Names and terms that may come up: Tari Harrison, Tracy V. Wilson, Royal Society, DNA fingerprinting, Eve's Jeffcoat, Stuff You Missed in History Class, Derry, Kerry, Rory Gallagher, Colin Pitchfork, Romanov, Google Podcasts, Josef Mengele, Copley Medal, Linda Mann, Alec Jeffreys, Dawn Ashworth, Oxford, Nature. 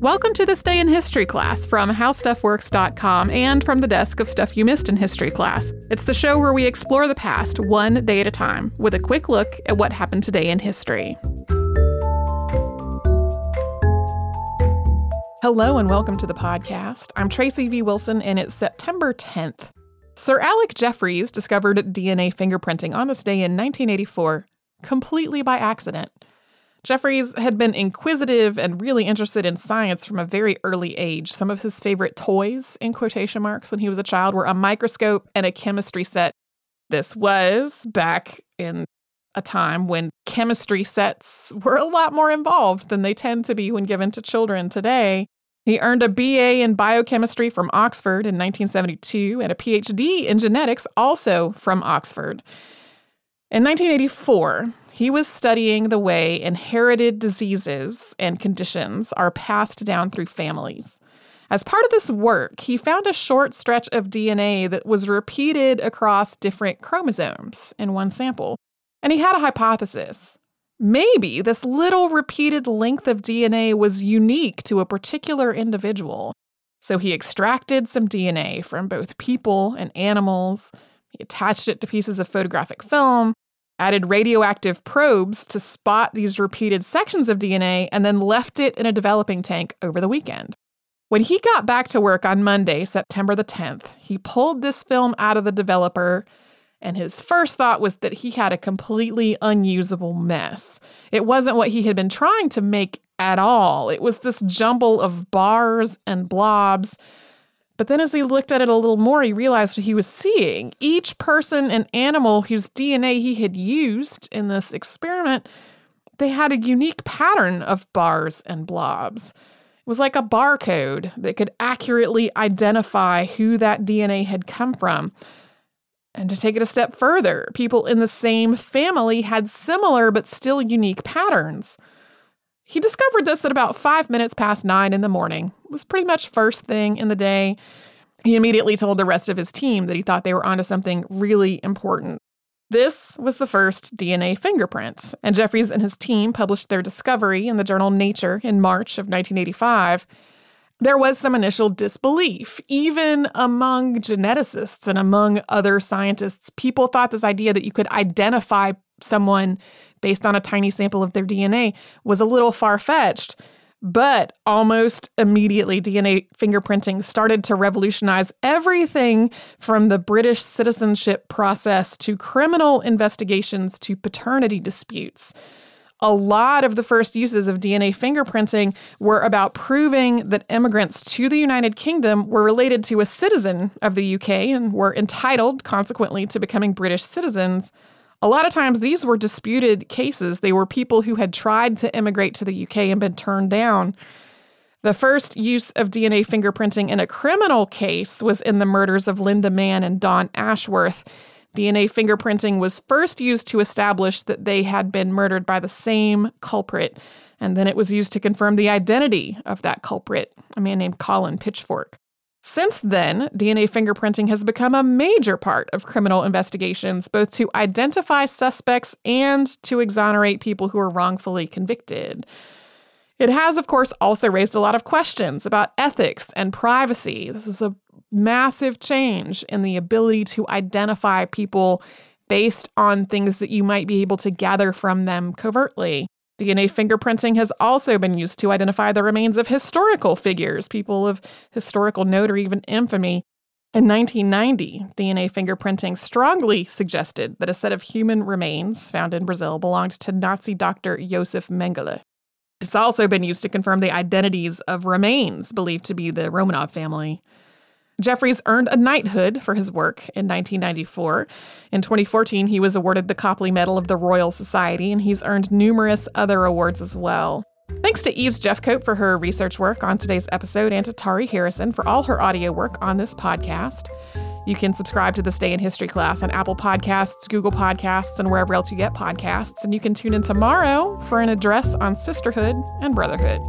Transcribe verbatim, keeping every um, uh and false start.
Welcome to This Day in History Class from How Stuff Works dot com and from the desk of Stuff You Missed in History Class. It's the show where we explore the past one day at a time with a quick look at what happened today in history. Hello and welcome to the podcast. I'm Tracy V. Wilson and it's September tenth. Sir Alec Jeffreys discovered D N A fingerprinting on this day in nineteen eighty-four, completely by accident. Jeffreys had been inquisitive and really interested in science from a very early age. Some of his favorite toys, in quotation marks, when he was a child were a microscope and a chemistry set. This was back in a time when chemistry sets were a lot more involved than they tend to be when given to children today. He earned a B A in biochemistry from Oxford in nineteen seventy-two and a P H D in genetics also from Oxford. In nineteen eighty-four, he was studying the way inherited diseases and conditions are passed down through families. As part of this work, he found a short stretch of D N A that was repeated across different chromosomes in one sample. And he had a hypothesis. Maybe this little repeated length of D N A was unique to a particular individual. So he extracted some D N A from both people and animals. He attached it to pieces of photographic film, added radioactive probes to spot these repeated sections of D N A, and then left it in a developing tank over the weekend. When he got back to work on Monday, September the tenth, he pulled this film out of the developer. And his first thought was that he had a completely unusable mess. It wasn't what he had been trying to make at all. It was this jumble of bars and blobs. But then as he looked at it a little more, he realized what he was seeing. Each person and animal whose D N A he had used in this experiment, they had a unique pattern of bars and blobs. It was like a barcode that could accurately identify who that D N A had come from. And to take it a step further, people in the same family had similar but still unique patterns. He discovered this at about five minutes past nine in the morning. It was pretty much first thing in the day. He immediately told the rest of his team that he thought they were onto something really important. This was the first D N A fingerprint, and Jeffreys and his team published their discovery in the journal Nature in March of nineteen eighty-five. There was some initial disbelief, even among geneticists and among other scientists. People thought this idea that you could identify someone based on a tiny sample of their D N A was a little far-fetched. But almost immediately, D N A fingerprinting started to revolutionize everything from the British citizenship process to criminal investigations to paternity disputes. A lot of the first uses of D N A fingerprinting were about proving that immigrants to the United Kingdom were related to a citizen of the U K and were entitled, consequently, to becoming British citizens. A lot of times these were disputed cases. They were people who had tried to immigrate to the U K and been turned down. The first use of D N A fingerprinting in a criminal case was in the murders of Linda Mann and Dawn Ashworth. D N A fingerprinting was first used to establish that they had been murdered by the same culprit, and then it was used to confirm the identity of that culprit, a man named Colin Pitchfork. Since then, D N A fingerprinting has become a major part of criminal investigations, both to identify suspects and to exonerate people who are wrongfully convicted. It has, of course, also raised a lot of questions about ethics and privacy. This was a massive change in the ability to identify people based on things that you might be able to gather from them covertly. D N A fingerprinting has also been used to identify the remains of historical figures, people of historical note or even infamy. In nineteen ninety, D N A fingerprinting strongly suggested that a set of human remains found in Brazil belonged to Nazi doctor Josef Mengele. It's also been used to confirm the identities of remains believed to be the Romanov family. Jeffreys earned a knighthood for his work in nineteen ninety-four. In twenty fourteen, he was awarded the Copley Medal of the Royal Society, and he's earned numerous other awards as well. Thanks to Eve's Jeffcoat for her research work on today's episode and to Tari Harrison for all her audio work on this podcast. You can subscribe to This Day in History Class on Apple Podcasts, Google Podcasts, and wherever else you get podcasts. And you can tune in tomorrow for an address on sisterhood and brotherhood.